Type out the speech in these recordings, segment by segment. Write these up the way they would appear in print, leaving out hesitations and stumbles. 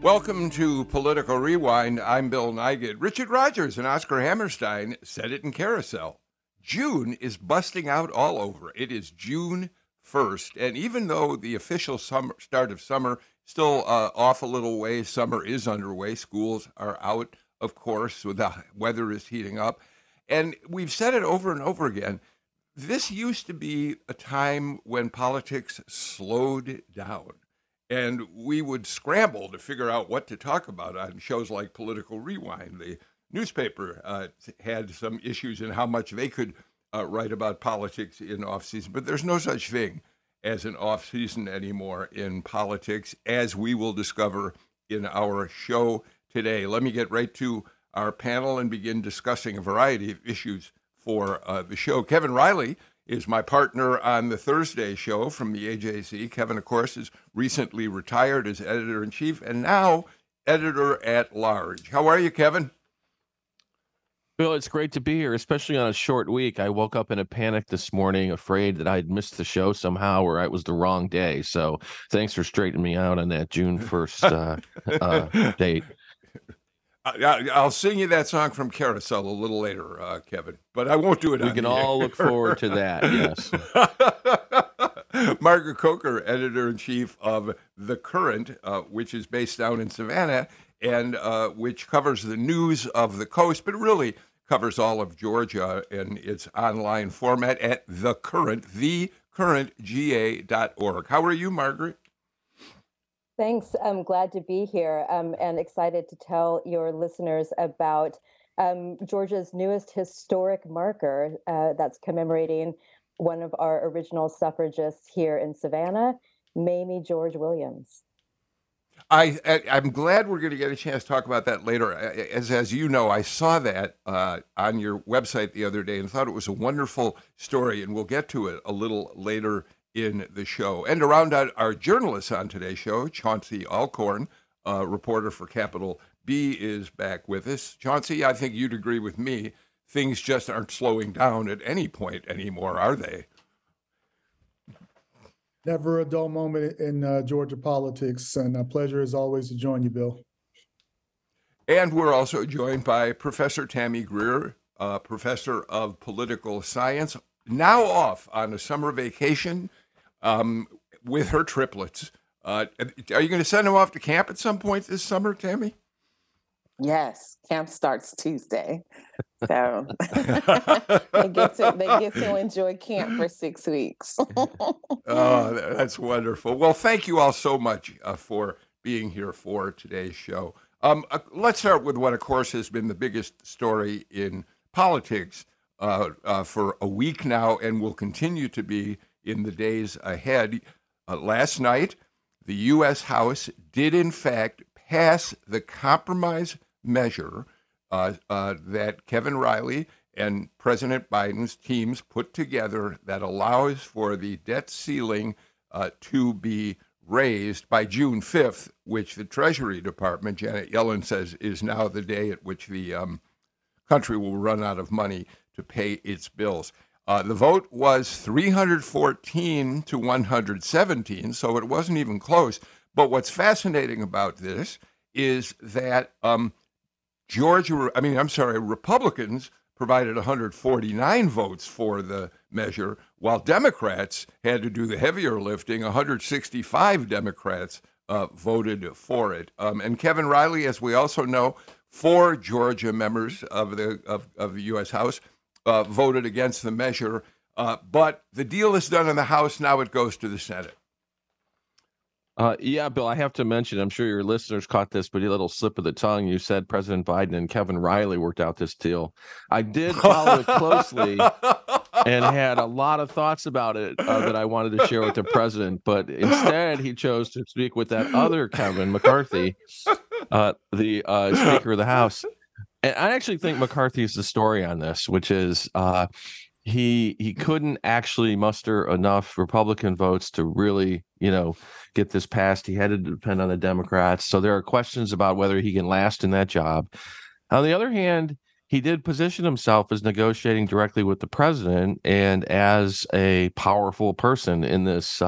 Welcome to Political Rewind. I'm Bill Nygut. Richard Rodgers and Oscar Hammerstein said it in Carousel. June is busting out all over. It is June 1st, and even though the official start of summer still off a little ways. Summer is underway. Schools are out, of course, so the weather is heating up. And we've said it over and over again. This used to be a time when politics slowed down. And we would scramble to figure out what to talk about on shows like Political Rewind. The newspaper had some issues in how much they could write about politics in off-season. But there's no such thing as an off-season anymore in politics, as we will discover in our show today. Let me get right to our panel and begin discussing a variety of issues for the show. Kevin Riley is my partner on the Thursday show from the AJC. Kevin, of course, is recently retired as editor-in-chief and now editor-at-large. How are you, Kevin? Bill, it's great to be here, especially on a short week. I woke up in a panic this morning, afraid that I had missed the show somehow or it was the wrong day. So thanks for straightening me out on that June 1st date. I'll sing you that song from Carousel a little later, Kevin, but I won't do it. We can all look forward to that, yes. Margaret Coker, editor-in-chief of The Current, which is based down in Savannah, and which covers the news of the coast, but really covers all of Georgia in its online format at The Current, thecurrentga.org. How are you, Margaret? Thanks. I'm glad to be here and excited to tell your listeners about Georgia's newest historic marker that's commemorating one of our original suffragists here in Savannah, Mamie George Williams. I'm glad we're going to get a chance to talk about that later. As you know, I saw that on your website the other day and thought it was a wonderful story, and we'll get to it a little later in the show. And around our journalists on today's show, Chauncey Alcorn, reporter for Capital B, is back with us. Chauncey, I think you'd agree with me. Things just aren't slowing down at any point anymore, are they? Never a dull moment in Georgia politics, and a pleasure as always to join you, Bill. And we're also joined by Professor Tammy Greer, professor of political science, now off on a summer vacation with her triplets. Are you going to send them off to camp at some point this summer, Tammy? Yes, camp starts Tuesday, so they get to enjoy camp for 6 weeks. Oh, that's wonderful. Well, thank you all so much for being here for today's show. Let's start with what, of course, has been the biggest story in politics for a week now, and will continue to be in the days ahead. Last night, the U.S. House did, in fact, pass the compromise measure that Kevin Riley and President Biden's teams put together that allows for the debt ceiling to be raised by June 5th, which the Treasury Department, Janet Yellen, says is now the day at which the country will run out of money to pay its bills. The vote was 314 to 117, so it wasn't even close. But what's fascinating about this is that Republicans provided 149 votes for the measure, while Democrats had to do the heavier lifting. 165 Democrats voted for it. And Kevin Riley, as we also know, four Georgia members of the U.S. House voted against the measure. But the deal is done in the House. Now it goes to the Senate. Yeah, Bill, I have to mention, I'm sure your listeners caught this, but a little slip of the tongue. You said President Biden and Kevin Riley worked out this deal. I did follow it closely. and had a lot of thoughts about it that I wanted to share with the president. But instead, he chose to speak with that other Kevin McCarthy, the Speaker of the House. And I actually think McCarthy is the story on this, which is he couldn't actually muster enough Republican votes to really, you know, get this passed. He had to depend on the Democrats. So there are questions about whether he can last in that job. On the other hand, he did position himself as negotiating directly with the president and as a powerful person in this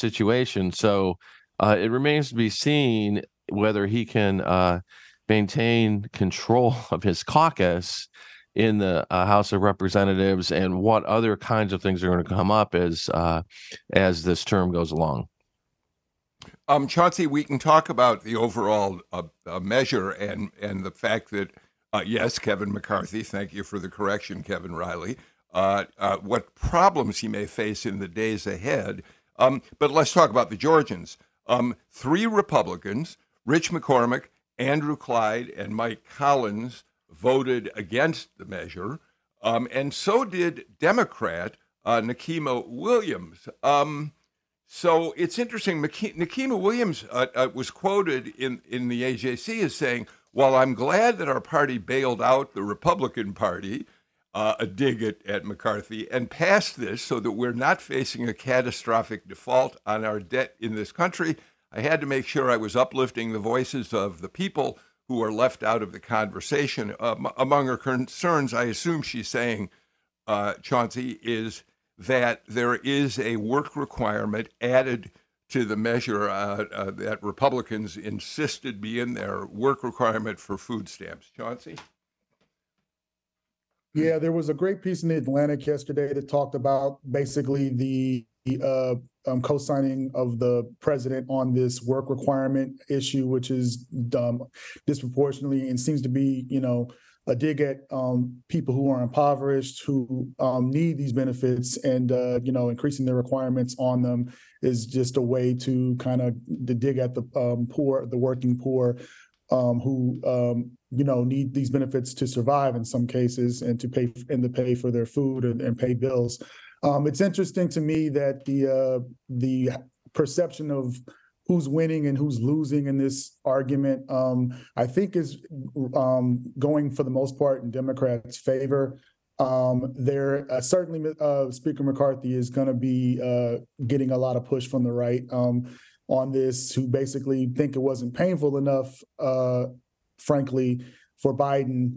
situation. So it remains to be seen whether he can maintain control of his caucus in the House of Representatives, and what other kinds of things are going to come up as this term goes along. Chauncey, we can talk about the overall measure and the fact that, yes, Kevin McCarthy, thank you for the correction, Kevin Riley, what problems he may face in the days ahead. But let's talk about the Georgians. Three Republicans, Rich McCormick, Andrew Clyde, and Mike Collins, voted against the measure, and so did Democrat Nikema Williams. So it's interesting. Nikema Williams was quoted in the AJC as saying, "While I'm glad that our party bailed out the Republican Party, a dig at McCarthy, and passed this so that we're not facing a catastrophic default on our debt in this country, I had to make sure I was uplifting the voices of the people who are left out of the conversation." Among her concerns, I assume she's saying, Chauncey, is that there is a work requirement added to the measure that Republicans insisted be in there, work requirement for food stamps. Chauncey? Yeah, there was a great piece in The Atlantic yesterday that talked about basically the co-signing of the president on this work requirement issue, which is disproportionately and seems to be, you know, a dig at people who are impoverished, who need these benefits, and you know, increasing the requirements on them is just a way to kind of dig at the poor, the working poor, who you know, need these benefits to survive in some cases and to pay for their food and pay bills. It's interesting to me that the perception of who's winning and who's losing in this argument, I think, is going for the most part in Democrats' favor. Certainly, Speaker McCarthy is going to be getting a lot of push from the right on this, who basically think it wasn't painful enough, frankly, for Biden,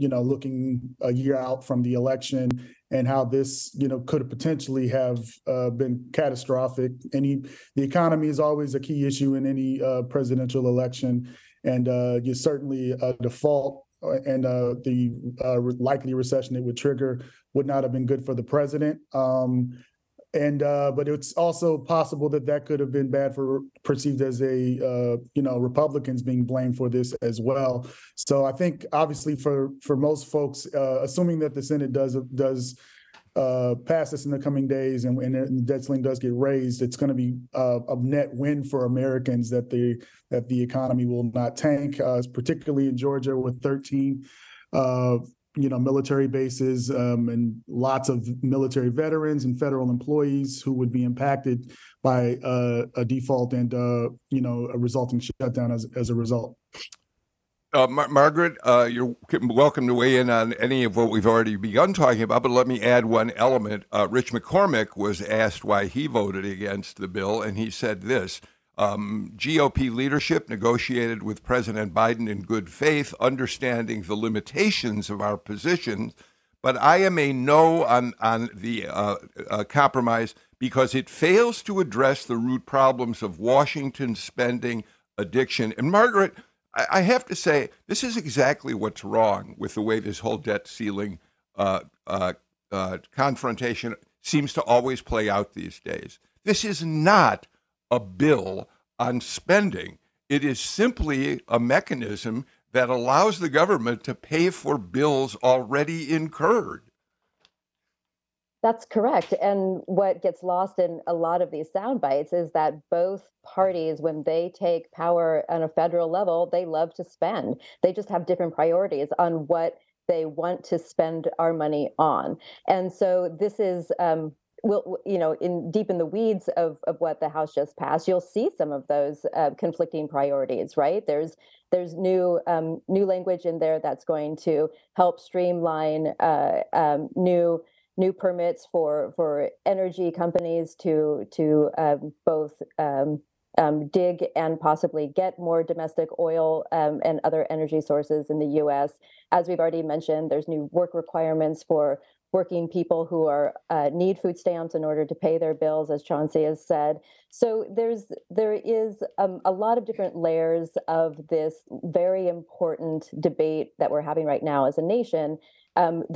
you know, looking a year out from the election, and how this, you know, could potentially have been catastrophic. The economy is always a key issue in any presidential election, and certainly a default and the likely recession it would trigger would not have been good for the president. But it's also possible that that could have been bad for perceived as a, you know, Republicans being blamed for this as well. So I think obviously for most folks, assuming that the Senate does pass this in the coming days and the debt ceiling does get raised, it's going to be a net win for Americans that the economy will not tank, particularly in Georgia with 13. You know, military bases and lots of military veterans and federal employees who would be impacted by a default and, you know, a resulting shutdown as a result. Margaret, you're welcome to weigh in on any of what we've already begun talking about, but let me add one element. Rich McCormick was asked why he voted against the bill, and he said this. GOP leadership negotiated with President Biden in good faith, understanding the limitations of our positions, but I am a no on the compromise because it fails to address the root problems of Washington spending, addiction. And Margaret, I have to say, this is exactly what's wrong with the way this whole debt ceiling confrontation seems to always play out these days. This is not a bill on spending. It is simply a mechanism that allows the government to pay for bills already incurred. That's correct. And what gets lost in a lot of these sound bites is that both parties, when they take power on a federal level, they love to spend. They just have different priorities on what they want to spend our money on. And so this is, deep in the weeds of what the House just passed, you'll see some of those conflicting priorities, right? There's new language in there that's going to help streamline new permits for energy companies to both dig and possibly get more domestic oil and other energy sources in the U.S. As we've already mentioned, there's new work requirements for working people who are need food stamps in order to pay their bills, as Chauncey has said. So there is a lot of different layers of this very important debate that we're having right now as a nation. At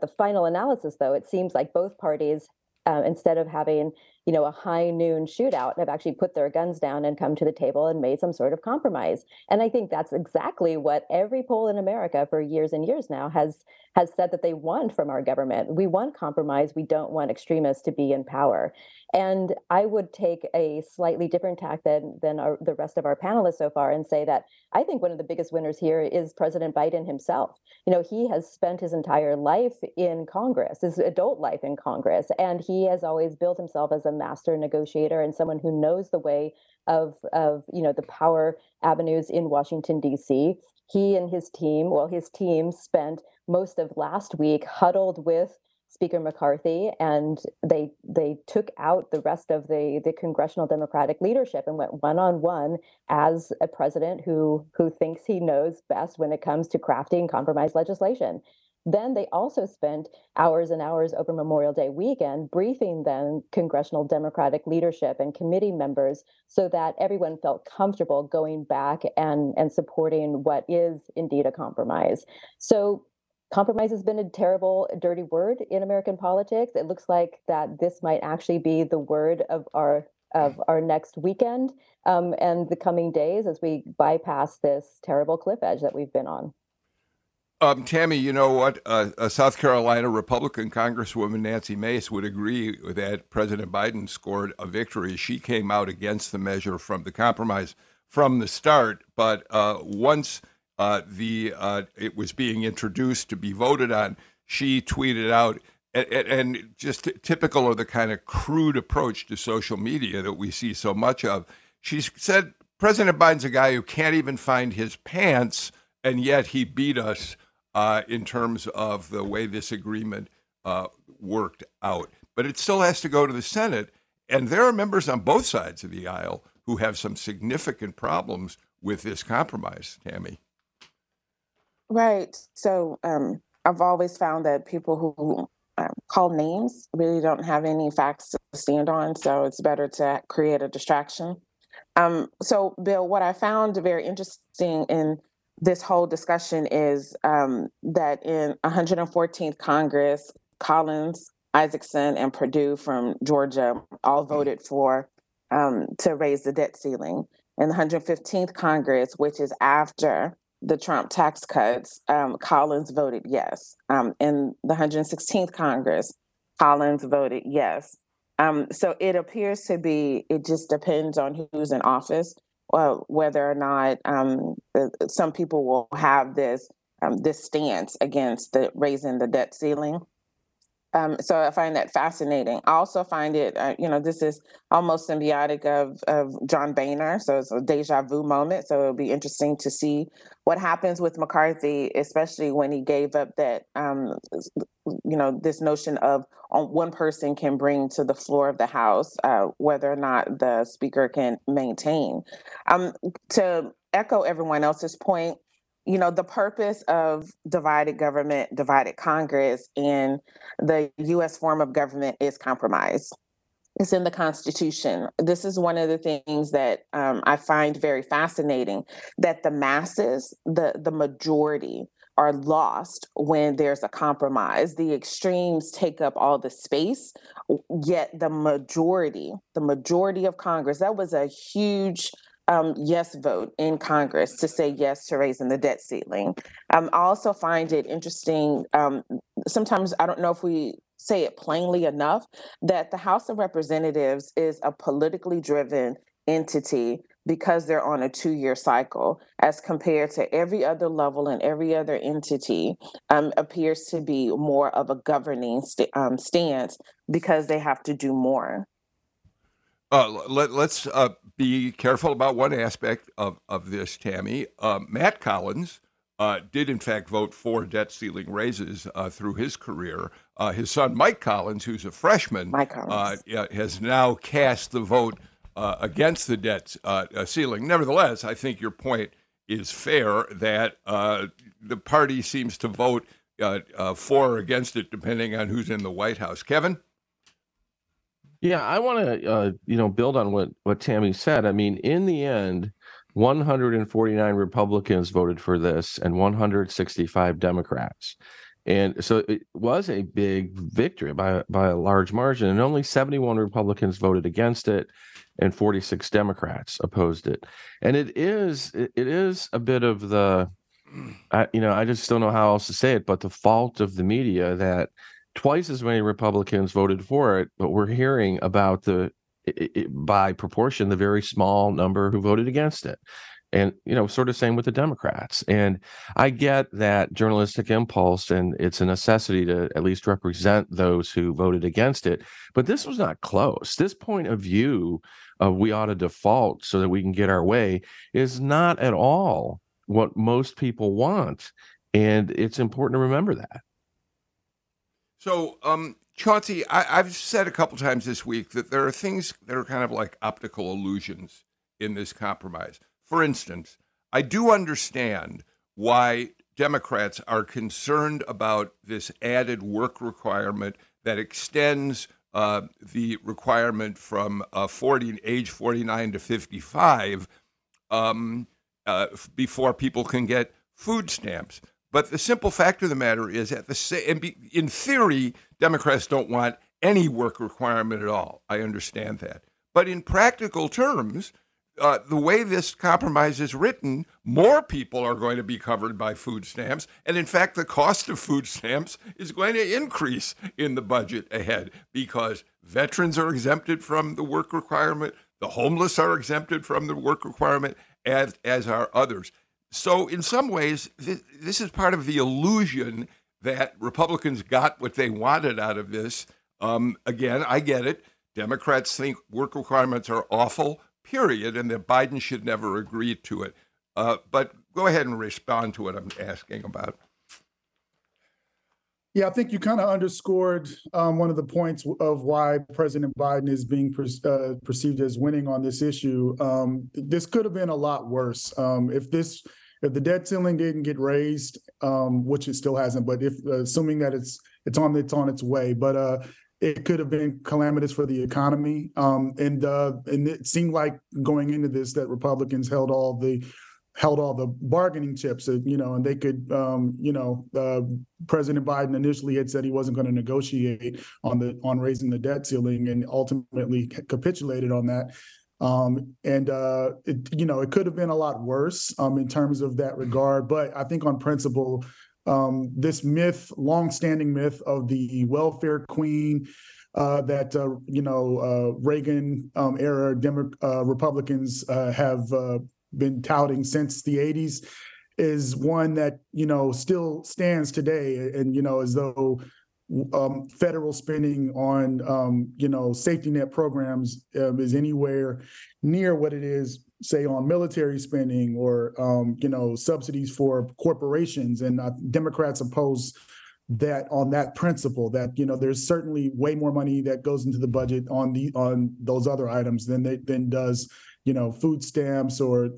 the final analysis, though, it seems like both parties, instead of having a high noon shootout, have actually put their guns down and come to the table and made some sort of compromise. And I think that's exactly what every poll in America for years and years now has said that they want from our government. We want compromise. We don't want extremists to be in power. And I would take a slightly different tack than the rest of our panelists so far and say that I think one of the biggest winners here is President Biden himself. He has spent his entire life in Congress, his adult life in Congress, and he has always built himself as a master negotiator and someone who knows the way of the power avenues in Washington, D.C. He and his team spent most of last week huddled with Speaker McCarthy, and they took out the rest of the congressional Democratic leadership and went one-on-one as a president who thinks he knows best when it comes to crafting compromise legislation. Then they also spent hours and hours over Memorial Day weekend briefing then congressional Democratic leadership and committee members so that everyone felt comfortable going back and supporting what is indeed a compromise. So compromise has been a terrible, dirty word in American politics. It looks like that this might actually be the word of our next weekend and the coming days as we bypass this terrible cliff edge that we've been on. Tammy, you know what? A South Carolina Republican Congresswoman, Nancy Mace, would agree that President Biden scored a victory. She came out against the measure from the compromise from the start, but once it was being introduced to be voted on, she tweeted out, and just typical of the kind of crude approach to social media that we see so much of, she said, President Biden's a guy who can't even find his pants, and yet he beat us in terms of the way this agreement worked out. But it still has to go to the Senate, and there are members on both sides of the aisle who have some significant problems with this compromise, Tammy. Right. So I've always found that people who call names really don't have any facts to stand on, so it's better to create a distraction. So, Bill, what I found very interesting in this whole discussion is that in 114th Congress, Collins, Isaacson, and Perdue from Georgia all voted for to raise the debt ceiling. In the 115th Congress, which is after the Trump tax cuts, Collins voted yes. In the 116th Congress, Collins voted yes. So it appears to be, it just depends on who's in office, whether or not some people will have this stance against raising the debt ceiling. So I find that fascinating. I also find it, this is almost symbiotic of John Boehner. So it's a deja vu moment. So it'll be interesting to see what happens with McCarthy, especially when he gave up that, this notion of one person can bring to the floor of the House, whether or not the speaker can maintain. To echo everyone else's point, the purpose of divided government, divided Congress, and the U.S. form of government is compromise. It's in the Constitution. This is one of the things that I find very fascinating, that the masses, the majority, are lost when there's a compromise. The extremes take up all the space, yet the majority of Congress, that was a huge yes vote in Congress to say yes to raising the debt ceiling. I also find it interesting, sometimes I don't know if we say it plainly enough, that the House of Representatives is a politically driven entity because they're on a 2-year cycle, as compared to every other level and every other entity, appears to be more of a governing stance because they have to do more. Let's be careful about one aspect of this, Tammy. Matt Collins did, in fact, vote for debt ceiling raises through his career. His son, Mike Collins, who's a freshman, has now cast the vote against the debt ceiling. Nevertheless, I think your point is fair that the party seems to vote for or against it, depending on who's in the White House. Kevin? Yeah, I want to build on what Tammy said. I mean, in the end, 149 Republicans voted for this and 165 Democrats. And so it was a big victory by a large margin, and only 71 Republicans voted against it and 46 Democrats opposed it. And it is a bit of the, I just don't know how else to say it, but the fault of the media that twice as many Republicans voted for it, but we're hearing about by proportion, the very small number who voted against it. And, sort of same with the Democrats. And I get that journalistic impulse, and it's a necessity to at least represent those who voted against it. But this was not close. This point of view of we ought to default so that we can get our way is not at all what most people want. And it's important to remember that. So, Chauncey, I've said a couple times this week that there are things that are kind of like optical illusions in this compromise. For instance, I do understand why Democrats are concerned about this added work requirement that extends the requirement from age 49 to 55 before people can get food stamps. But the simple fact of the matter is, in theory, Democrats don't want any work requirement at all. I understand that. But in practical terms, the way this compromise is written, more people are going to be covered by food stamps. And in fact, the cost of food stamps is going to increase in the budget ahead because veterans are exempted from the work requirement, the homeless are exempted from the work requirement, as are others. So in some ways, this is part of the illusion that Republicans got what they wanted out of this. Again, I get it. Democrats think work requirements are awful, period, and that Biden should never agree to it. But go ahead and respond to what I'm asking about. Yeah, I think you kind of underscored one of the points of why President Biden is being perceived as winning on this issue. This could have been a lot worse. If the debt ceiling didn't get raised, which it still hasn't, but if assuming that it's on its way, but it could have been calamitous for the economy. And it seemed like going into this that Republicans held all the bargaining chips, and they could, President Biden initially had said he wasn't going to negotiate on raising the debt ceiling, and ultimately capitulated on that. It could have been a lot worse in terms of that regard. But I think on principle, this myth, longstanding myth of the welfare queen, Reagan era Republicans have been touting since the 80s is one that, still stands today. And, as though federal spending on, safety net programs is anywhere near what it is, say, on military spending or, subsidies for corporations. And Democrats oppose that on that principle that, there's certainly way more money that goes into the budget on those other items than does food stamps or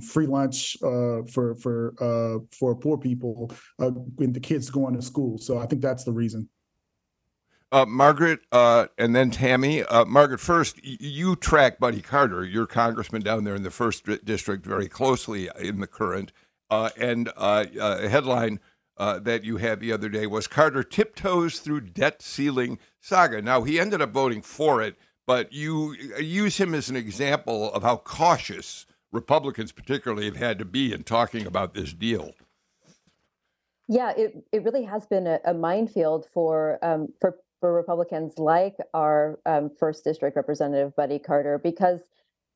free lunch for poor people when the kids going to school. So I think that's the reason. Margaret, and then Tammy. Margaret, first, you track Buddy Carter, your congressman down there in the first district, very closely in the Current. And a headline that you had the other day was Carter tiptoes through debt ceiling saga. Now he ended up voting for it. But you use him as an example of how cautious Republicans particularly have had to be in talking about this deal. Yeah, it really has been a minefield for for Republicans like our first district representative, Buddy Carter, because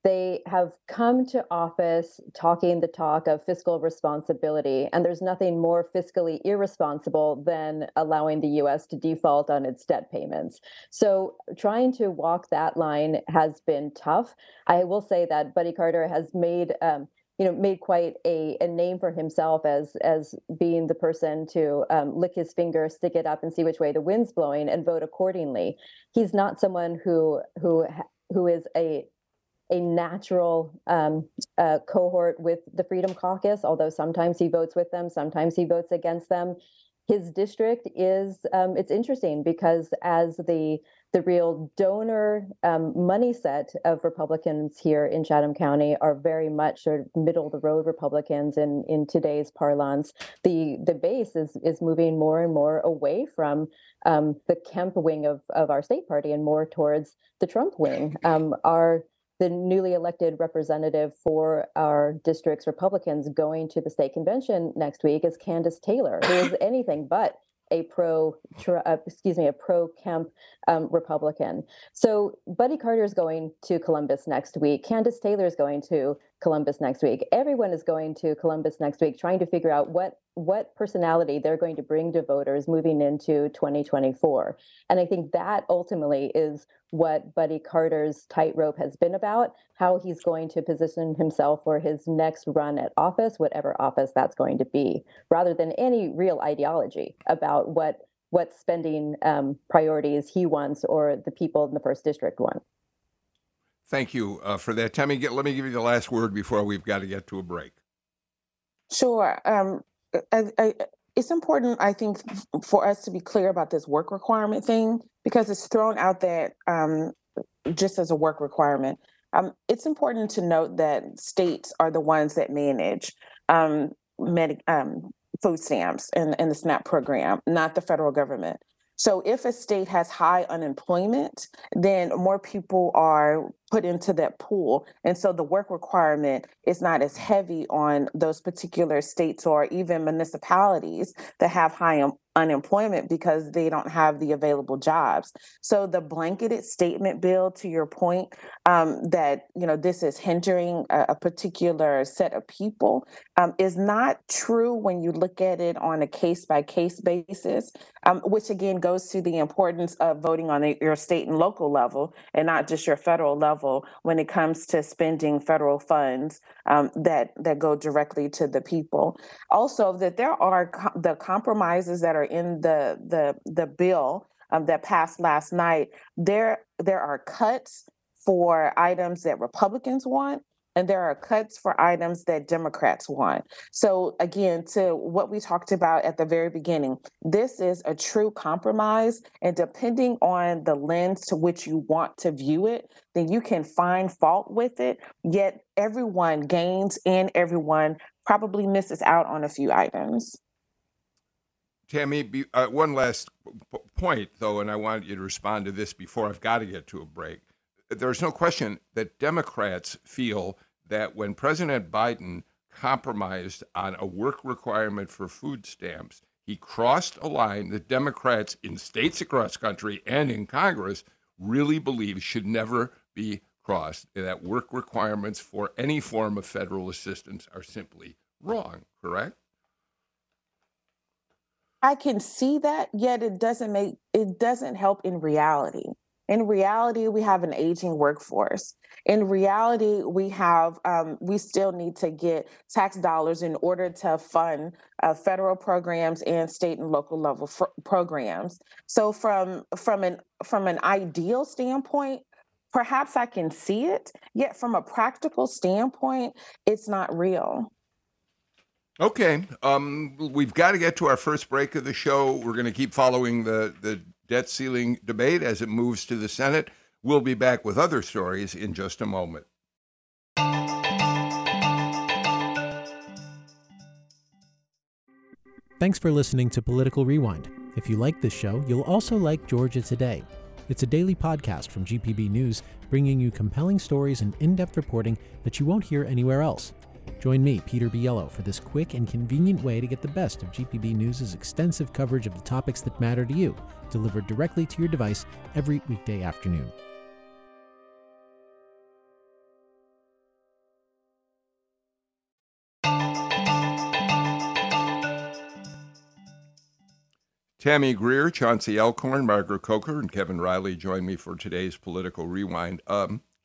they have come to office talking the talk of fiscal responsibility, and there's nothing more fiscally irresponsible than allowing the U.S. to default on its debt payments. So trying to walk that line has been tough. I will say that Buddy Carter has made quite a name for himself as being the person to lick his finger, stick it up, and see which way the wind's blowing and vote accordingly. He's not someone who is a natural cohort with the Freedom Caucus, although sometimes he votes with them, sometimes he votes against them. His district is, it's interesting because as the real donor money set of Republicans here in Chatham County are very much sort of middle of the road Republicans in today's parlance. The base is moving more and more away from the Kemp wing of our state party and more towards the Trump wing. The newly elected representative for our district's Republicans going to the state convention next week is Candace Taylor, who is anything but a pro-Kemp Republican. So Buddy Carter is going to Columbus next week. Candace Taylor is going to Columbus next week. Everyone is going to Columbus next week, trying to figure out what personality they're going to bring to voters moving into 2024. And I think that ultimately is what Buddy Carter's tightrope has been about, how he's going to position himself for his next run at office, whatever office that's going to be, rather than any real ideology about what spending priorities he wants or the people in the first district want. Thank you for that. Tammy, let me give you the last word before we've got to get to a break. Sure. It's important, I think, for us to be clear about this work requirement thing, because it's thrown out that just as a work requirement. It's important to note that states are the ones that manage food stamps and the SNAP program, not the federal government. So if a state has high unemployment, then more people are put into that pool. And so the work requirement is not as heavy on those particular states or even municipalities that have high unemployment because they don't have the available jobs. So the blanketed statement, Bill, to your point, that this is hindering a particular set of people is not true when you look at it on a case-by-case basis, which again goes to the importance of voting on your state and local level and not just your federal level when it comes to spending federal funds that go directly to the people. Also, that there are the compromises that are in the bill that passed last night. There are cuts for items that Republicans want, and there are cuts for items that Democrats want. So again, to what we talked about at the very beginning, this is a true compromise. And depending on the lens to which you want to view it, then you can find fault with it. Yet everyone gains and everyone probably misses out on a few items. Tammy, one last point, though, and I want you to respond to this before I've got to get to a break. There's no question that Democrats feel that when President Biden compromised on a work requirement for food stamps, he crossed a line that Democrats in states across the country and in Congress really believe should never be crossed, that work requirements for any form of federal assistance are simply wrong, correct? I can see that, yet it doesn't help in reality. In reality, we have an aging workforce. In reality, we have we still need to get tax dollars in order to fund federal programs and state and local level programs. So from an ideal standpoint, perhaps I can see it, yet from a practical standpoint, it's not real. Okay, we've got to get to our first break of the show. We're going to keep following the debt ceiling debate as it moves to the Senate. We'll be back with other stories in just a moment. Thanks for listening to Political Rewind. If you like this show, you'll also like Georgia Today. It's a daily podcast from GPB News, bringing you compelling stories and in-depth reporting that you won't hear anywhere else. Join me, Peter Biello, for this quick and convenient way to get the best of GPB News' extensive coverage of the topics that matter to you, delivered directly to your device every weekday afternoon. Tammy Greer, Chauncey Alcorn, Margaret Coker, and Kevin Riley join me for today's Political Rewind.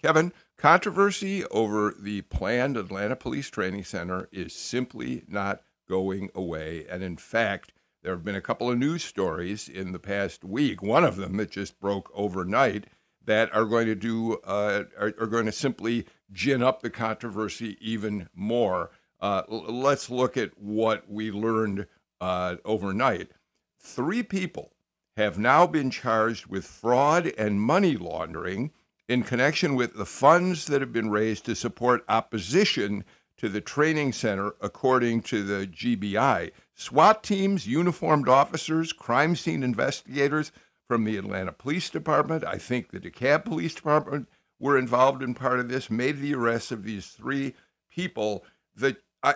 Kevin, controversy over the planned Atlanta Police Training Center is simply not going away. And in fact, there have been a couple of news stories in the past week, one of them that just broke overnight, that are going to simply gin up the controversy even more. Let's look at what we learned overnight. 3 people have now been charged with fraud and money laundering in connection with the funds that have been raised to support opposition to the training center, according to the GBI. SWAT teams, uniformed officers, crime scene investigators from the Atlanta Police Department, I think the DeKalb Police Department were involved in part of this, made the arrests of these 3 people.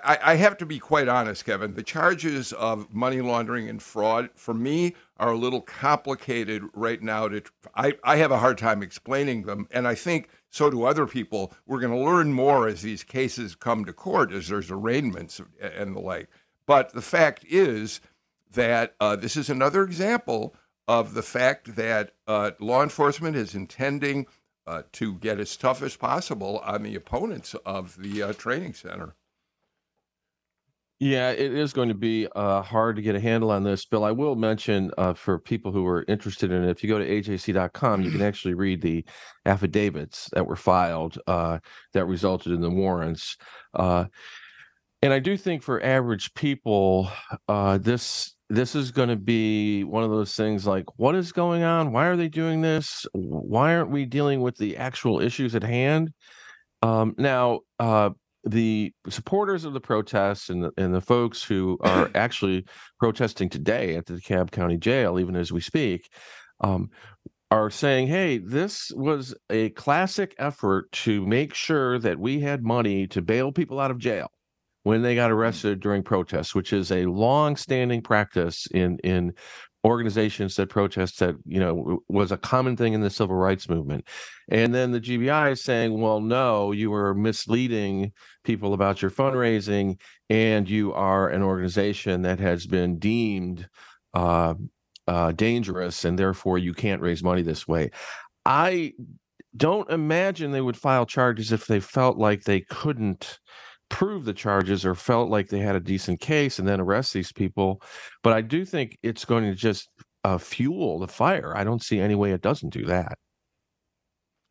I have to be quite honest, Kevin, the charges of money laundering and fraud, for me, are a little complicated right now. I have a hard time explaining them, and I think so do other people. We're going to learn more as these cases come to court, as there's arraignments and the like. But the fact is that this is another example of the fact that law enforcement is intending to get as tough as possible on the opponents of the training center. Yeah, it is going to be hard to get a handle on this, Bill. I will mention for people who are interested in it, if you go to AJC.com, you can actually read the affidavits that were filed that resulted in the warrants. And I do think for average people, this is going to be one of those things like, what is going on? Why are they doing this? Why aren't we dealing with the actual issues at hand? The supporters of the protests and the folks who are actually protesting today at the DeKalb County Jail, even as we speak, are saying, hey, this was a classic effort to make sure that we had money to bail people out of jail when they got arrested during protests, which is a long-standing practice in organizations that protest that, you know, was a common thing in the civil rights movement. And then the GBI is saying, well, no, you were misleading people about your fundraising, and you are an organization that has been deemed dangerous, and therefore you can't raise money this way. I don't imagine they would file charges if they felt like they couldn't prove the charges or felt like they had a decent case and then arrest these people. But I do think it's going to just fuel the fire. I don't see any way it doesn't do that.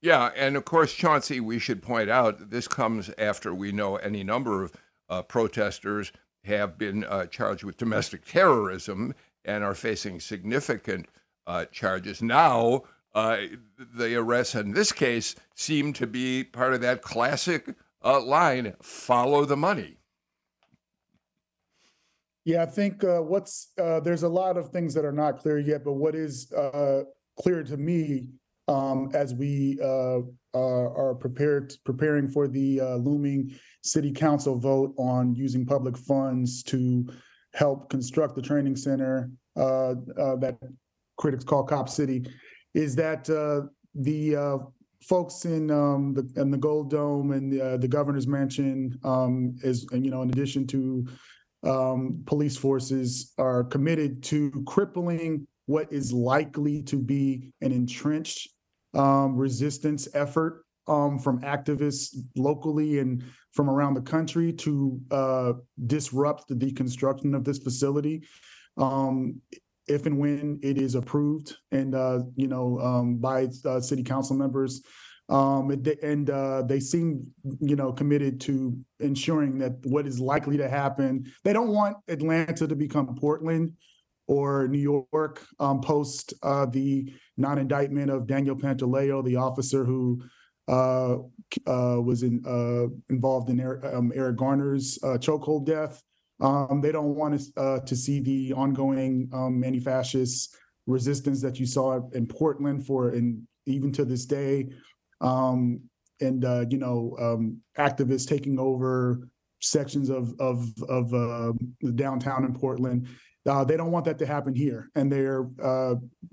Yeah. And of course, Chauncey, we should point out that this comes after we know any number of protesters have been charged with domestic terrorism and are facing significant charges. Now, the arrests in this case seem to be part of that classic line, follow the money. Yeah, I think there's a lot of things that are not clear yet, but what is clear to me as we are preparing for the looming city council vote on using public funds to help construct the training center that critics call Cop City, is that the folks in the Gold Dome and the governor's mansion in addition to police forces, are committed to crippling what is likely to be an entrenched resistance effort from activists locally and from around the country to disrupt the deconstruction of this facility. If and when it is approved and, by city council members. They seem, committed to ensuring that what is likely to happen. They don't want Atlanta to become Portland or New York post the non-indictment of Daniel Pantaleo, the officer who was involved in Eric Garner's chokehold death. They don't want to see the ongoing anti-fascist resistance that you saw in Portland and even to this day, activists taking over sections of downtown in Portland. They don't want that to happen here, and they're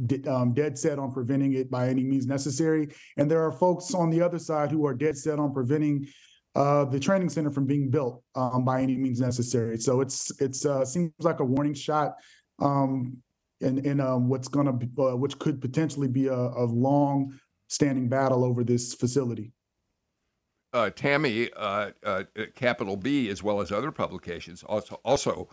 dead set on preventing it by any means necessary. And there are folks on the other side who are dead set on preventing the training center from being built by any means necessary. So it's seems like a warning shot in what's going to which could potentially be a long standing battle over this facility. Tammy, Capital B, as well as other publications, also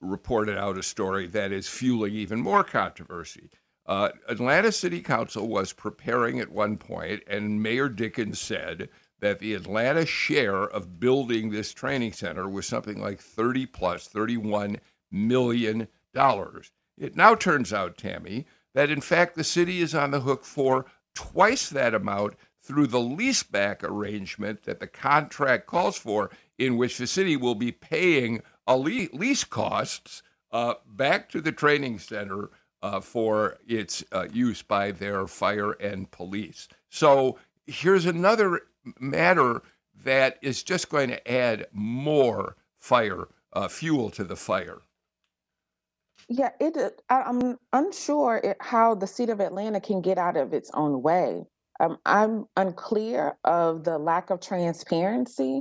reported out a story that is fueling even more controversy. Atlanta City Council was preparing at one point, and Mayor Dickens said that the Atlanta share of building this training center was something like $31 million. It now turns out, Tammy, that in fact the city is on the hook for twice that amount through the leaseback arrangement that the contract calls for, in which the city will be paying a lease costs back to the training center for its use by their fire and police. So here's another matter that is just going to add more fuel to the fire. Yeah, I'm unsure how the city of Atlanta can get out of its own way. I'm unclear of the lack of transparency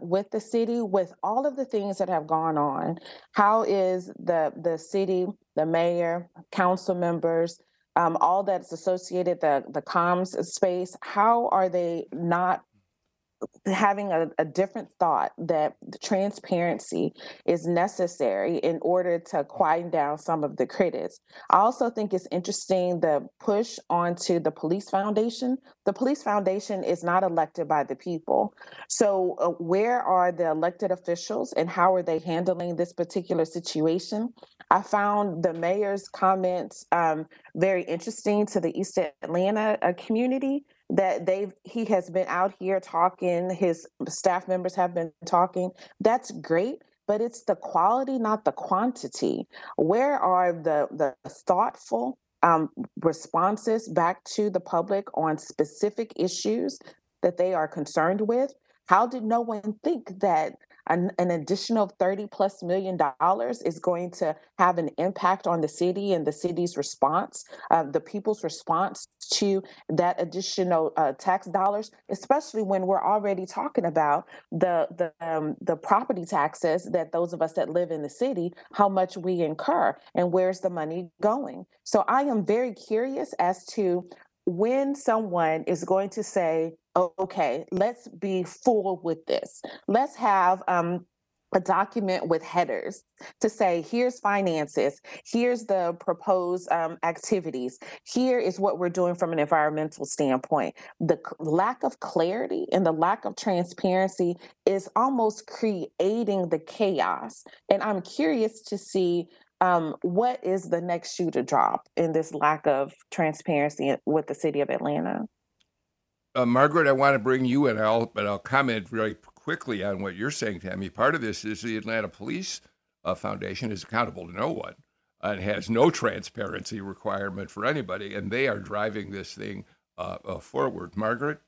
with the city, with all of the things that have gone on. How is the city, the mayor, council members, all that's associated, the comms space, how are they not having a different thought that the transparency is necessary in order to quieten down some of the critics? I also think it's interesting the push onto the police foundation. The police foundation is not elected by the people. So where are the elected officials and how are they handling this particular situation? I found the mayor's comments very interesting to the East Atlanta community, that he has been out here talking, his staff members have been talking. That's great, but it's the quality, not the quantity. Where are the thoughtful responses back to the public on specific issues that they are concerned with? How did no one think that an additional $30+ million is going to have an impact on the city and the city's response, the people's response to that additional tax dollars, especially when we're already talking about the property taxes that those of us that live in the city, how much we incur and where's the money going. So I am very curious as to when someone is going to say, okay, let's be full with this. Let's have a document with headers to say, here's finances, here's the proposed activities, here is what we're doing from an environmental standpoint. The lack of clarity and the lack of transparency is almost creating the chaos. And I'm curious to see what is the next shoe to drop in this lack of transparency with the city of Atlanta. Margaret, I want to bring you in, but I'll comment really quickly on what you're saying, Tammy. Part of this is the Atlanta Police Foundation is accountable to no one and has no transparency requirement for anybody, and they are driving this thing forward. Margaret?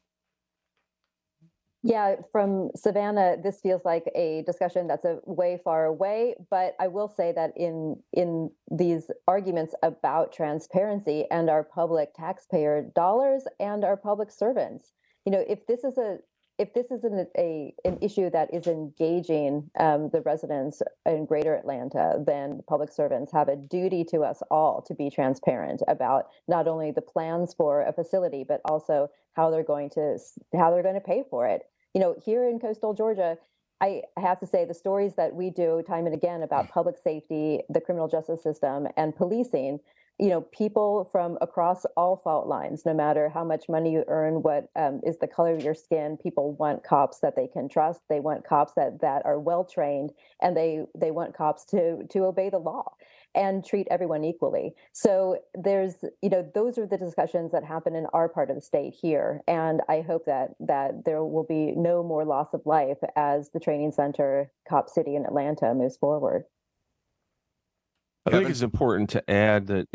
Yeah, from Savannah, this feels like a discussion that's a way far away, but I will say that in these arguments about transparency and our public taxpayer dollars and our public servants, you know, if this isn't an issue that is engaging the residents in Greater Atlanta, then public servants have a duty to us all to be transparent about not only the plans for a facility, but also how they're going to pay for it. You know, here in coastal Georgia, I have to say the stories that we do time and again about public safety, the criminal justice system, and policing, you know, people from across all fault lines, no matter how much money you earn, what is the color of your skin, people want cops that they can trust. They want cops that are well-trained, and they want cops to obey the law and treat everyone equally. So there's, you know, those are the discussions that happen in our part of the state here. And I hope that there will be no more loss of life as the training center, Cop City in Atlanta, moves forward. I think it's important to add that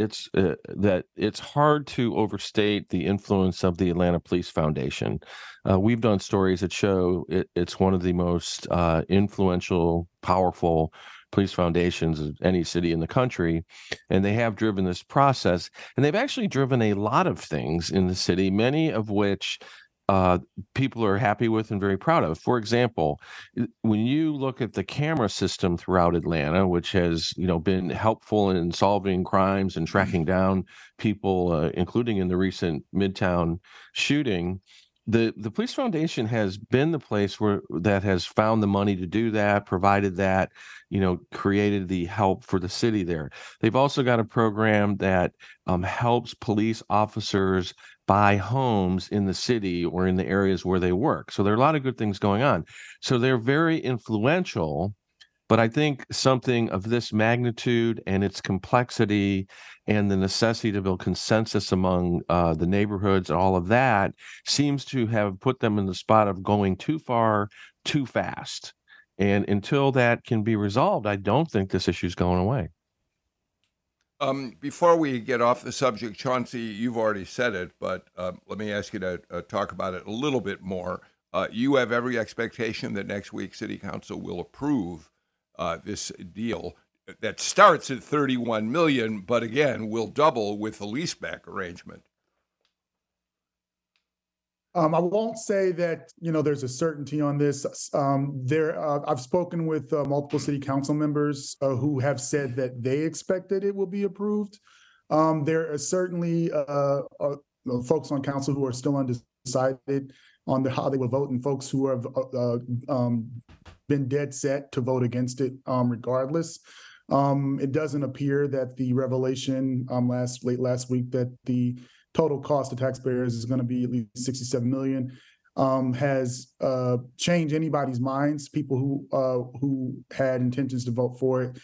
it's hard to overstate the influence of the Atlanta Police Foundation. We've done stories that show it's one of the most influential, powerful police foundations of any city in the country, and they have driven this process. And they've actually driven a lot of things in the city, many of which people are happy with and very proud of. For example, when you look at the camera system throughout Atlanta, which has been helpful in solving crimes and tracking down people, including in the recent Midtown shooting, the Police Foundation has been the place that has found the money to do that, provided that, created the help for the city there. They've also got a program that helps police officers buy homes in the city or in the areas where they work. So there are a lot of good things going on. So they're very influential, but I think something of this magnitude and its complexity and the necessity to build consensus among the neighborhoods and all of that seems to have put them in the spot of going too far, too fast. And until that can be resolved, I don't think this issue is going away. Before we get off the subject, Chauncey, you've already said it, but let me ask you to talk about it a little bit more. You have every expectation that next week City Council will approve this deal that starts at $31 million, but again, will double with the leaseback arrangement. I won't say that, there's a certainty on this. I've spoken with multiple city council members who have said that they expect that it will be approved. There are certainly folks on council who are still undecided on how they will vote, and folks who have been dead set to vote against it regardless. It doesn't appear that the revelation late last week that the total cost to taxpayers is going to be at least $67 million, has changed anybody's minds. People who had intentions to vote for it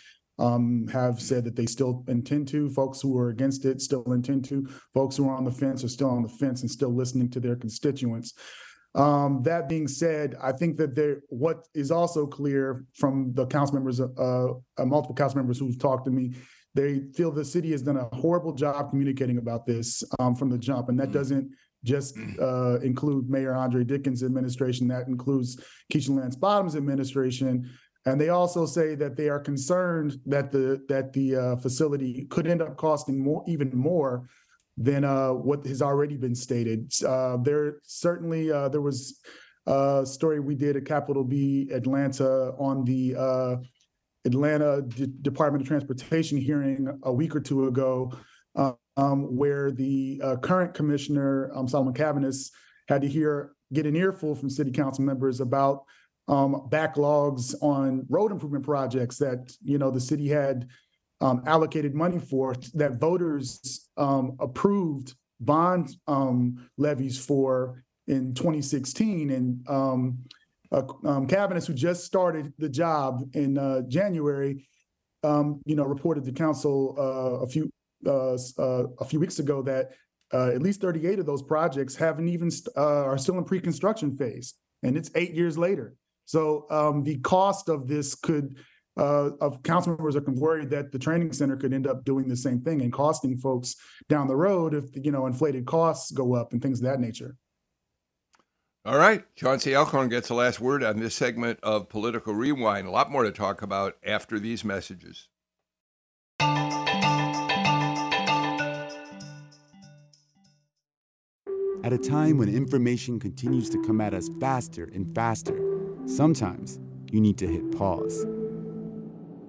have said that they still intend to. Folks who are against it still intend to. Folks who are on the fence are still on the fence and still listening to their constituents. That being said, I think that what is also clear from the council members, multiple council members who've talked to me, they feel the city has done a horrible job communicating about this from the jump. And that doesn't just include Mayor Andre Dickens' administration. That includes Keisha Lance Bottoms' administration. And they also say that they are concerned that the facility could end up costing even more than what has already been stated. There was a story we did at Capital B Atlanta on the Atlanta Department of Transportation hearing a week or two ago, where the current commissioner, Solomon Cavanis, had to get an earful from city council members about backlogs on road improvement projects that the city had allocated money for, that voters approved bond levies for in 2016. And Cavanis, who just started the job in January, reported to council a few weeks ago that at least 38 of those projects haven't even are still in pre-construction phase, and it's 8 years later. So the cost of this of council members are worried that the training center could end up doing the same thing and costing folks down the road if inflated costs go up and things of that nature. All right. Chauncey Alcorn gets the last word on this segment of Political Rewind. A lot more to talk about after these messages. At a time when information continues to come at us faster and faster, sometimes you need to hit pause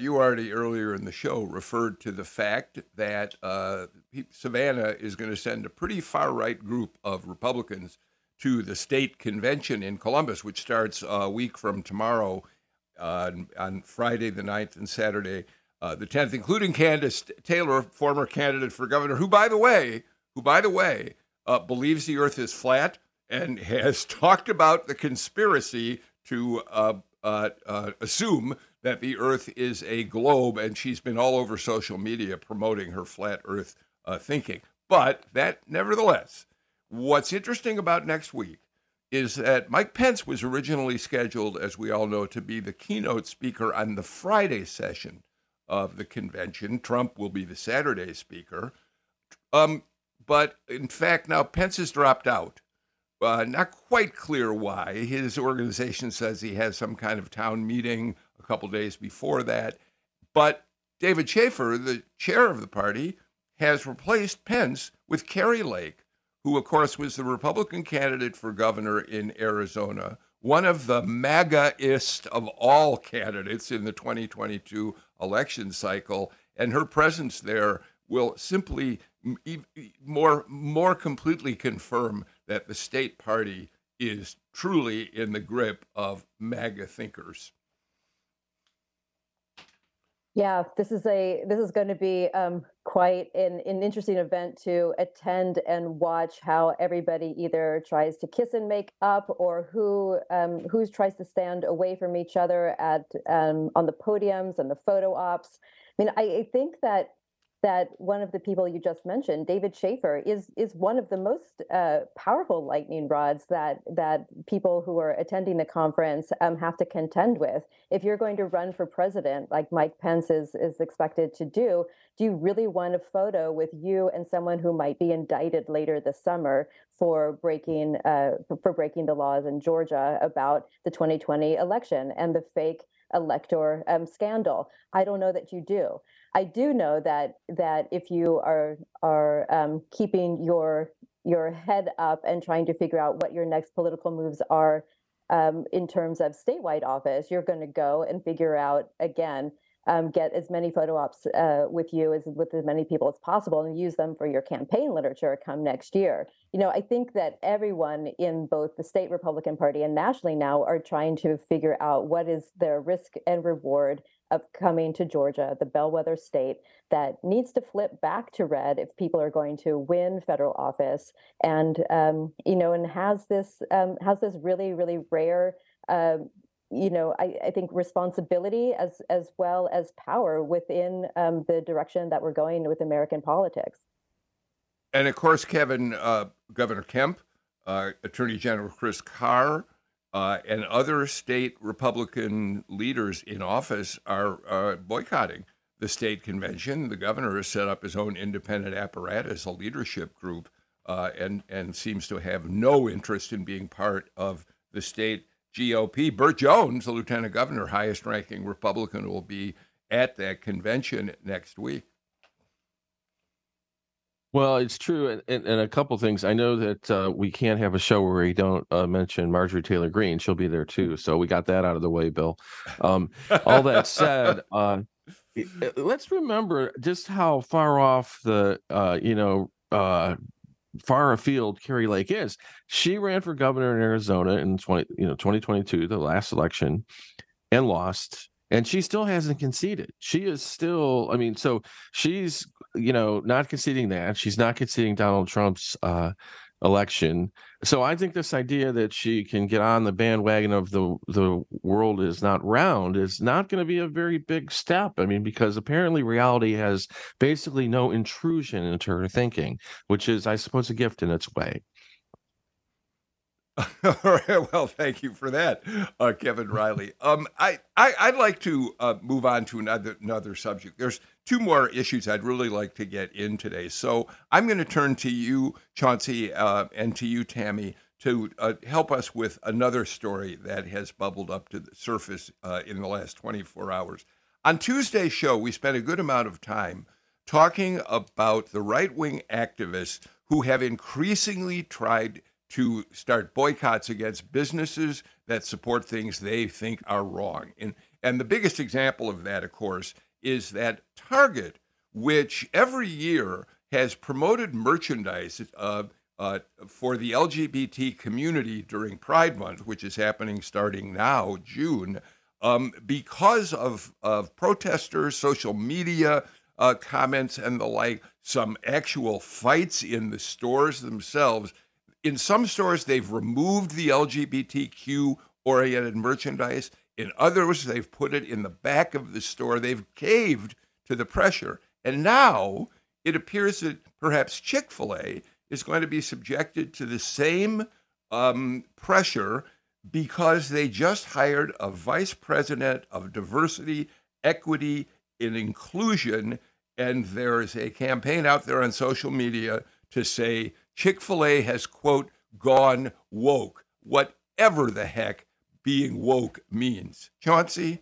You already earlier in the show referred to the fact that Savannah is going to send a pretty far-right group of Republicans to the state convention in Columbus, which starts a week from tomorrow, on Friday the 9th and Saturday the 10th, including Candace Taylor, former candidate for governor, who, by the way, believes the earth is flat and has talked about the conspiracy to assume that the Earth is a globe, and she's been all over social media promoting her flat Earth thinking. But that, nevertheless, what's interesting about next week is that Mike Pence was originally scheduled, as we all know, to be the keynote speaker on the Friday session of the convention. Trump will be the Saturday speaker. But in fact, now Pence has dropped out. Not quite clear why. His organization says he has some kind of town meeting a couple days before that. But David Schaefer, the chair of the party, has replaced Pence with Carrie Lake, who, of course, was the Republican candidate for governor in Arizona, one of the MAGA-ist of all candidates in the 2022 election cycle. And her presence there will simply more completely confirm that the state party is truly in the grip of MAGA thinkers. Yeah, this is going to be quite an interesting event to attend and watch how everybody either tries to kiss and make up, or who tries to stand away from each other at on the podiums and the photo ops. I mean, I think that one of the people you just mentioned, David Schaefer, is one of the most powerful lightning rods that people who are attending the conference have to contend with. If you're going to run for president, like Mike Pence is expected to do you really want a photo with you and someone who might be indicted later this summer for breaking the laws in Georgia about the 2020 election and the fake elector scandal? I don't know that you do. I do know that if you are keeping your head up and trying to figure out what your next political moves are in terms of statewide office, you're going to go and figure out again, get as many photo ops with as many people as possible, and use them for your campaign literature come next year. You know, I think that everyone in both the state Republican Party and nationally now are trying to figure out what is their risk and reward of coming to Georgia, the bellwether state that needs to flip back to red if people are going to win federal office, and and has this really, really rare I think responsibility as well as power within the direction that we're going with American politics. And of course, Kevin, Governor Kemp, Attorney General Chris Carr, and other state Republican leaders in office are boycotting the state convention. The governor has set up his own independent apparatus, a leadership group, and seems to have no interest in being part of the state GOP. Burt Jones, the lieutenant governor, highest-ranking Republican, will be at that convention next week. Well, it's true, and a couple things. I know that we can't have a show where we don't mention Marjorie Taylor Greene. She'll be there too, so we got that out of the way, Bill. All that said, let's remember just how far off the far afield Carrie Lake is. She ran for governor in Arizona in 2022, the last election, and lost. And she still hasn't conceded. She is still, so she's, not conceding that. She's not conceding Donald Trump's election. So I think this idea that she can get on the bandwagon of the world is not round is not going to be a very big step. Because apparently reality has basically no intrusion into her thinking, which is, I suppose, a gift in its way. All right. Well, thank you for that, Kevin Riley. I'd like to move on to another subject. There's two more issues I'd really like to get in today. So I'm going to turn to you, Chauncey, and to you, Tammy, to help us with another story that has bubbled up to the surface in the last 24 hours. On Tuesday's show, we spent a good amount of time talking about the right-wing activists who have increasingly tried to start boycotts against businesses that support things they think are wrong. And the biggest example of that, of course, is that Target, which every year has promoted merchandise for the LGBT community during Pride Month, which is happening starting now, June, because of protesters, social media comments and the like, some actual fights in the stores themselves, in some stores, they've removed the LGBTQ-oriented merchandise. In others, they've put it in the back of the store. They've caved to the pressure. And now it appears that perhaps Chick-fil-A is going to be subjected to the same pressure because they just hired a vice president of diversity, equity, and inclusion. And there is a campaign out there on social media to say Chick-fil-A has, quote, gone woke, whatever the heck being woke means. Chauncey?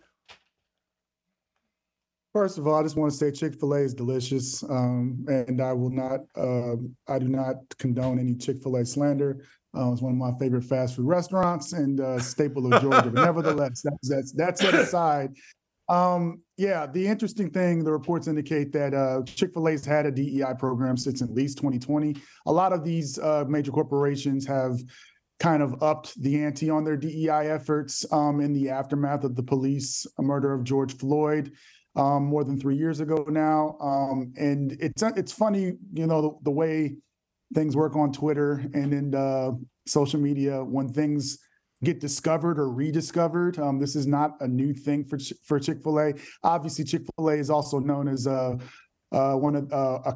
First of all, I just want to say Chick-fil-A is delicious, and I will not, I do not condone any Chick-fil-A slander. It's one of my favorite fast food restaurants and staple of Georgia. But nevertheless, that's set aside. Yeah, the interesting thing, the reports indicate that Chick-fil-A's had a DEI program since at least 2020. A lot of these major corporations have kind of upped the ante on their DEI efforts in the aftermath of the police murder of George Floyd more than 3 years ago now. And it's funny, you know, the way things work on Twitter and in social media when things get discovered or rediscovered. This is not a new thing for Chick-fil-A. Obviously, Chick-fil-A is also known as a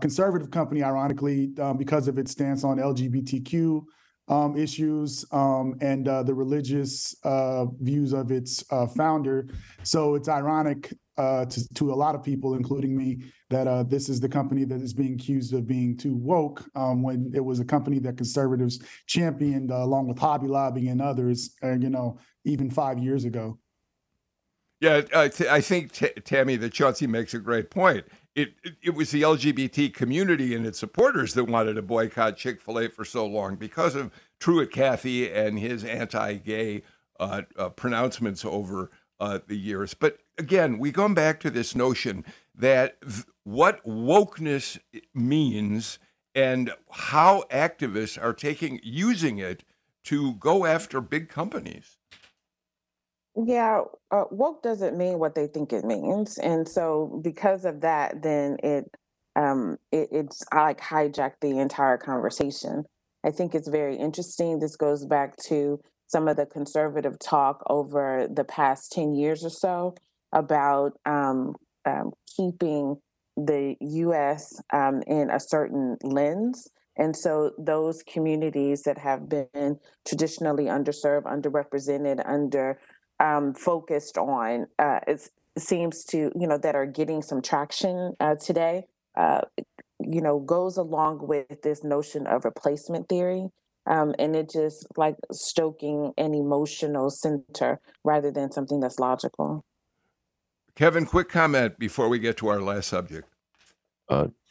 conservative company, ironically, because of its stance on LGBTQ issues and the religious views of its founder. So it's ironic to a lot of people, including me, that this is the company that is being accused of being too woke when it was a company that conservatives championed along with Hobby Lobby and others, you know, even 5 years ago. Yeah, I think, Tammy, that Chauncey makes a great point. It was the LGBT community and its supporters that wanted to boycott Chick-fil-A for so long because of Truett Cathy and his anti-gay pronouncements over the years. But again, we come back to this notion that what wokeness means and how activists are using it to go after big companies. Yeah, woke doesn't mean what they think it means, and so because of that, then it's like hijacked the entire conversation. I think it's very interesting. This goes back to some of the conservative talk over the past 10 years or so about keeping the U.S. In a certain lens. And so those communities that have been traditionally underserved, underrepresented, focused on, it seems to, you know, that are getting some traction today, you know, goes along with this notion of replacement theory. And it just like stoking an emotional center rather than something that's logical. Kevin, quick comment before we get to our last subject.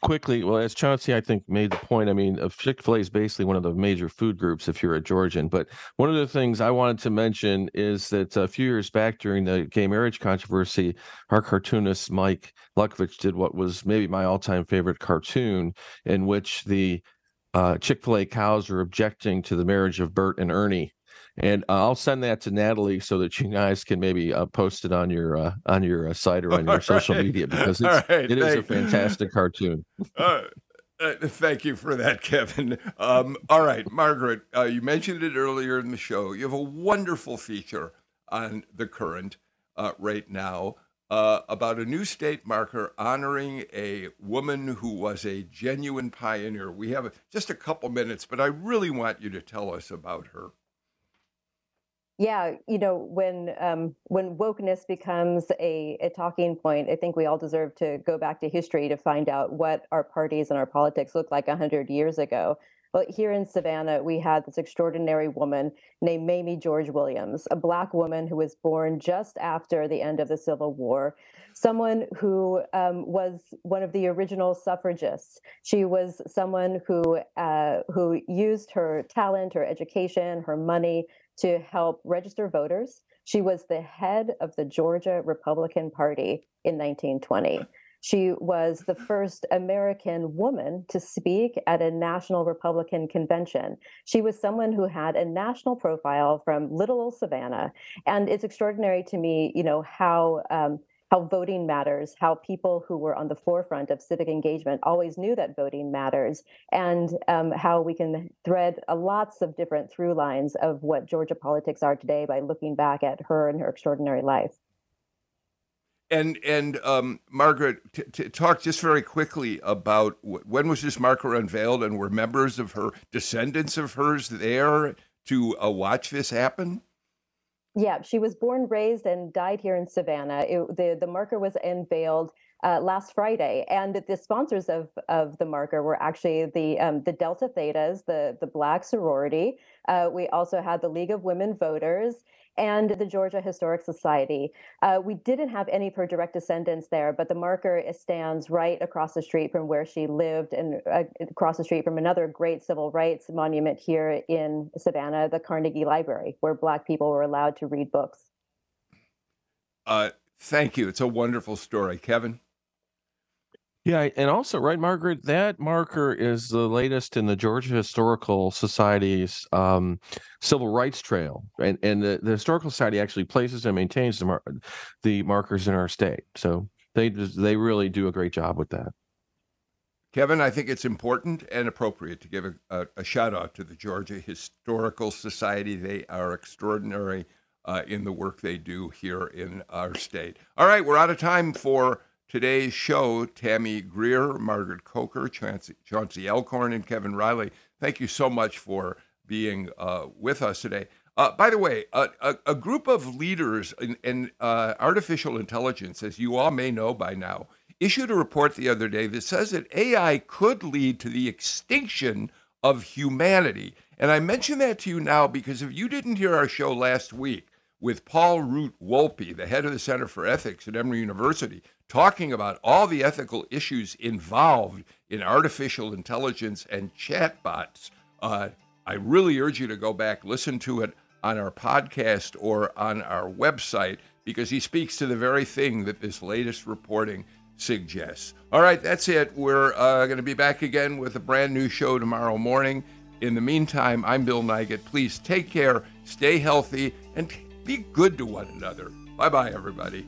Quickly, well, as Chauncey, I think, made the point, I mean, Chick-fil-A is basically one of the major food groups if you're a Georgian. But one of the things I wanted to mention is that a few years back during the gay marriage controversy, our cartoonist Mike Lukovich did what was maybe my all-time favorite cartoon, in which the Chick-fil-A cows are objecting to the marriage of Bert and Ernie. And I'll send that to Natalie so that you guys can maybe post it on your site or on your social media, because it is a fantastic cartoon. Thank you for that, Kevin. All right, Margaret, you mentioned it earlier in the show. You have a wonderful feature on The Current right now about a new state marker honoring a woman who was a genuine pioneer. We have just a couple minutes, but I really want you to tell us about her. Yeah, you know, when wokeness becomes a talking point, I think we all deserve to go back to history to find out what our parties and our politics looked like 100 years ago. Well, here in Savannah, we had this extraordinary woman named Mamie George Williams, a Black woman who was born just after the end of the Civil War, someone who was one of the original suffragists. She was someone who used her talent, her education, her money to help register voters. She was the head of the Georgia Republican Party in 1920. She was the first American woman to speak at a national Republican convention. She was someone who had a national profile from little old Savannah. And it's extraordinary to me, you know, how how voting matters, how people who were on the forefront of civic engagement always knew that voting matters, and how we can thread lots of different through lines of what Georgia politics are today by looking back at her and her extraordinary life. And Margaret, talk just very quickly about when was this marker unveiled, and were members of her, descendants of hers, there to watch this happen? Yeah, she was born, raised, and died here in Savannah. The marker was unveiled last Friday, and the sponsors of the marker were actually the Delta Thetas, the Black sorority. We also had the League of Women Voters and the Georgia Historic Society. We didn't have any of her direct descendants there, but the marker stands right across the street from where she lived, and across the street from another great civil rights monument here in Savannah, the Carnegie Library, where Black people were allowed to read books. Thank you. It's a wonderful story. Kevin? Yeah, and also, right, Margaret, that marker is the latest in the Georgia Historical Society's Civil Rights Trail, and the Historical Society actually places and maintains the markers in our state, so they really do a great job with that. Kevin, I think it's important and appropriate to give a shout-out to the Georgia Historical Society. They are extraordinary in the work they do here in our state. All right, we're out of time for today's show. Tammy Greer, Margaret Coker, Chauncey Alcorn, and Kevin Riley, thank you so much for being with us today. By the way, a group of leaders in artificial intelligence, as you all may know by now, issued a report the other day that says that AI could lead to the extinction of humanity. And I mention that to you now because if you didn't hear our show last week with Paul Root Wolpe, the head of the Center for Ethics at Emory University, talking about all the ethical issues involved in artificial intelligence and chatbots, I really urge you to go back, listen to it on our podcast or on our website, because he speaks to the very thing that this latest reporting suggests. All right, that's it. We're going to be back again with a brand new show tomorrow morning. In the meantime, I'm Bill Nygut. Please take care, stay healthy, and be good to one another. Bye-bye, everybody.